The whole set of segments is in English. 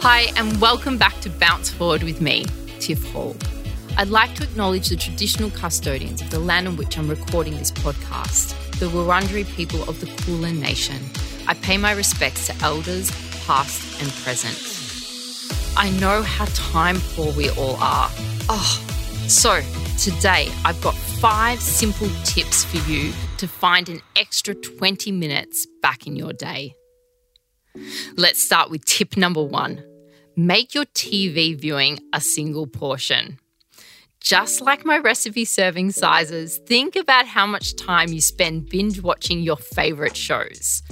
Hi, and welcome back to Bounce Forward with me, Tiff Hall. I'd like to acknowledge the traditional custodians of the land on which I'm recording this podcast, the Wurundjeri people of the Kulin Nation. I pay my respects to elders, past and present. I know how time poor we all are. So today I've got 5 simple tips for you to find an extra 20 minutes back in your day. Let's start with tip number 1. Make your TV viewing a single portion. Just like my recipe serving sizes, think about how much time you spend binge watching your favourite shows.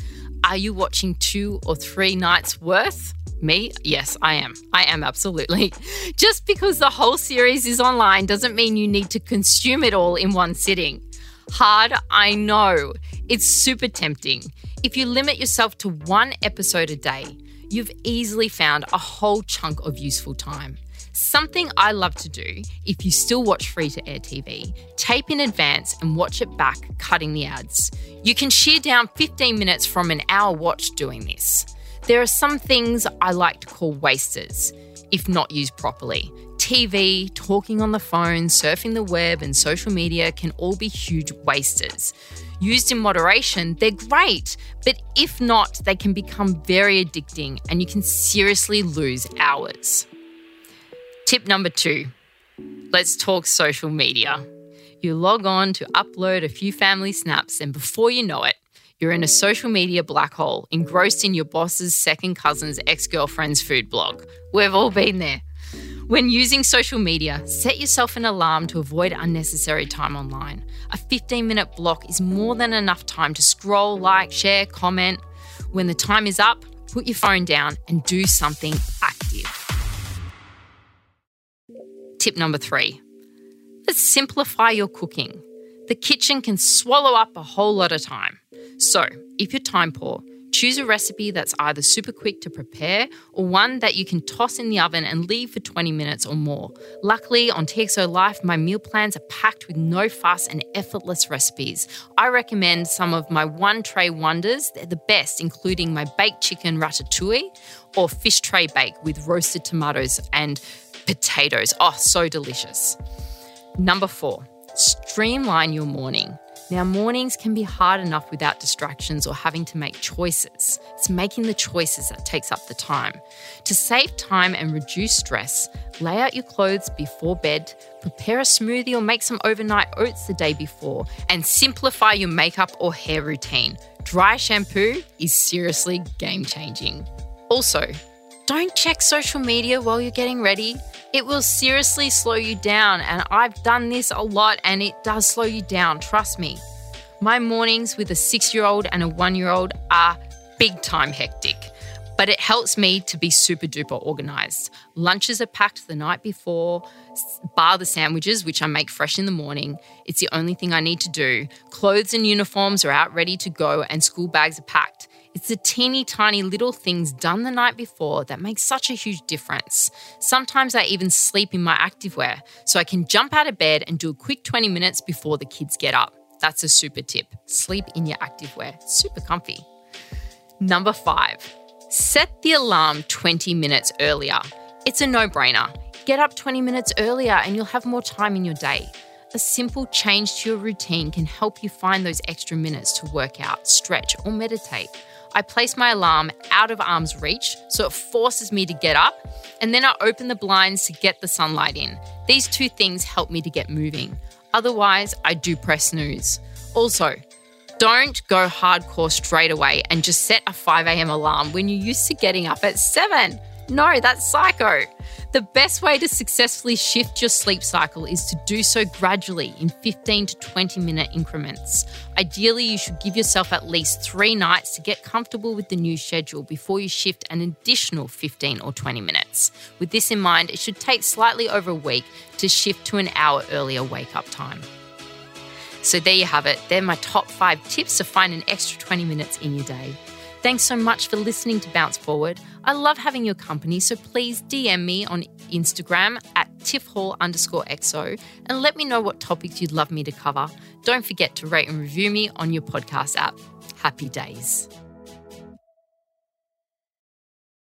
Are you watching 2 or 3 nights worth? Me? Yes, I am. Absolutely. Just because the whole series is online doesn't mean you need to consume it all in one sitting. Hard, I know. It's super tempting. If you limit yourself to 1 episode a day, you've easily found a whole chunk of useful time. Something I love to do, if you still watch free-to-air TV, tape in advance and watch it back, cutting the ads. You can shear down 15 minutes from an hour watch doing this. There are some things I like to call wasters, if not used properly. TV, talking on the phone, surfing the web and social media can all be huge wasters. Used in moderation, they're great, but if not, they can become very addicting and you can seriously lose hours. Tip number 2, let's talk social media. You log on to upload a few family snaps and before you know it, you're in a social media black hole, engrossed in your boss's second cousin's ex-girlfriend's food blog. We've all been there. When using social media, set yourself an alarm to avoid unnecessary time online. A 15-minute block is more than enough time to scroll, like, share, comment. When the time is up, put your phone down and do something active. Tip number 3, let's simplify your cooking. The kitchen can swallow up a whole lot of time. So, if you're time poor, choose a recipe that's either super quick to prepare or one that you can toss in the oven and leave for 20 minutes or more. Luckily, on TXO Life, my meal plans are packed with no fuss and effortless recipes. I recommend some of my one-tray wonders. They're the best, including my baked chicken ratatouille or fish tray bake with roasted tomatoes and potatoes. Oh, so delicious. Number 4, streamline your morning. Now, mornings can be hard enough without distractions or having to make choices. It's making the choices that takes up the time. To save time and reduce stress, lay out your clothes before bed, prepare a smoothie or make some overnight oats the day before, and simplify your makeup or hair routine. Dry shampoo is seriously game-changing. Also, don't check social media while you're getting ready. It will seriously slow you down, and I've done this a lot and it does slow you down, trust me. My mornings with a 6-year-old and a 1-year-old are big time hectic, but it helps me to be super duper organised. Lunches are packed the night before, bar the sandwiches, which I make fresh in the morning. It's the only thing I need to do. Clothes and uniforms are out ready to go and school bags are packed. It's the teeny tiny little things done the night before that make such a huge difference. Sometimes I even sleep in my activewear, so I can jump out of bed and do a quick 20 minutes before the kids get up. That's a super tip. Sleep in your activewear. Super comfy. Number 5, set the alarm 20 minutes earlier. It's a no-brainer. Get up 20 minutes earlier and you'll have more time in your day. A simple change to your routine can help you find those extra minutes to work out, stretch, or meditate. I place my alarm out of arm's reach, so it forces me to get up, and then I open the blinds to get the sunlight in. These 2 things help me to get moving. Otherwise, I do press snooze. Also, don't go hardcore straight away and just set a 5 a.m. alarm when you're used to getting up at 7. No, that's psycho. The best way to successfully shift your sleep cycle is to do so gradually in 15 to 20-minute increments. Ideally, you should give yourself at least 3 nights to get comfortable with the new schedule before you shift an additional 15 or 20 minutes. With this in mind, it should take slightly over a week to shift to an hour earlier wake-up time. So there you have it. They're my top 5 tips to find an extra 20 minutes in your day. Thanks so much for listening to Bounce Forward. I love having your company, so please DM me on Instagram at tiffhall_XO and let me know what topics you'd love me to cover. Don't forget to rate and review me on your podcast app. Happy days.